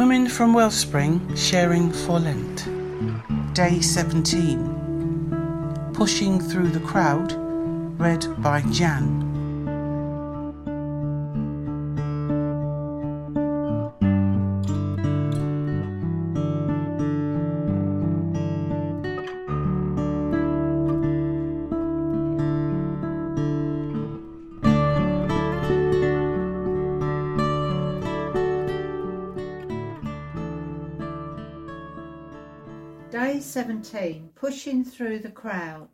Women from Wellspring sharing for Lent. Day 17. Pushing Through the Crowd, read by Jan. Day 17, Pushing Through the Crowd.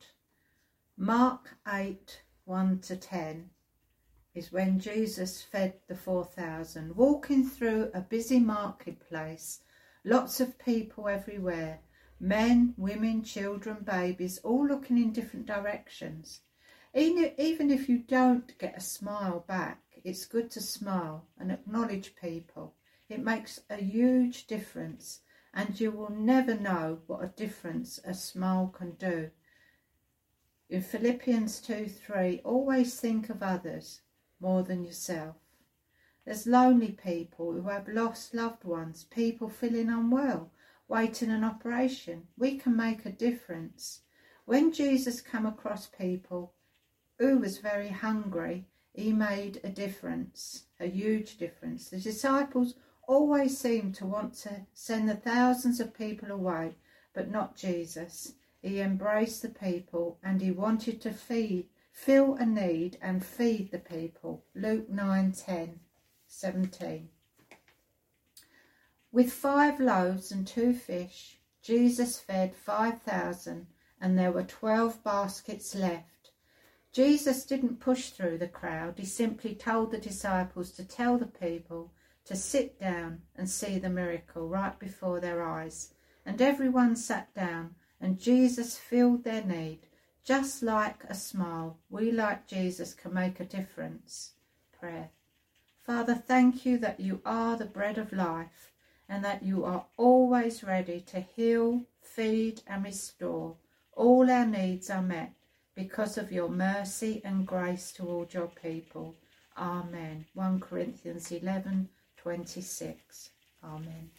Mark 8, 1-10 is when Jesus fed the 4,000. Walking through a busy marketplace, lots of people everywhere, men, women, children, babies, all looking in different directions. Even if you don't get a smile back, it's good to smile and acknowledge people. It makes a huge difference. And you will never know what a difference a smile can do. In Philippians 2:3, always think of others more than yourself. There's lonely people who have lost loved ones, people feeling unwell, waiting an operation. We can make a difference. When Jesus came across people who was very hungry, he made a difference, a huge difference. The disciples always seem to want to send the thousands of people away, but not Jesus. He embraced the people and he wanted to fill a need and feed the people. Luke 9:10-17. With 5 loaves and 2 fish, Jesus fed 5,000, and there were 12 baskets left. Jesus didn't push through the crowd. He simply told the disciples to tell the people to sit down and see the miracle right before their eyes. And everyone sat down, and Jesus filled their need. Just like a smile, we like Jesus can make a difference. Prayer. Father, thank you that you are the bread of life, and that you are always ready to heal, feed and restore. All our needs are met because of your mercy and grace towards your people. Amen. 1 Corinthians 11:26. Amen.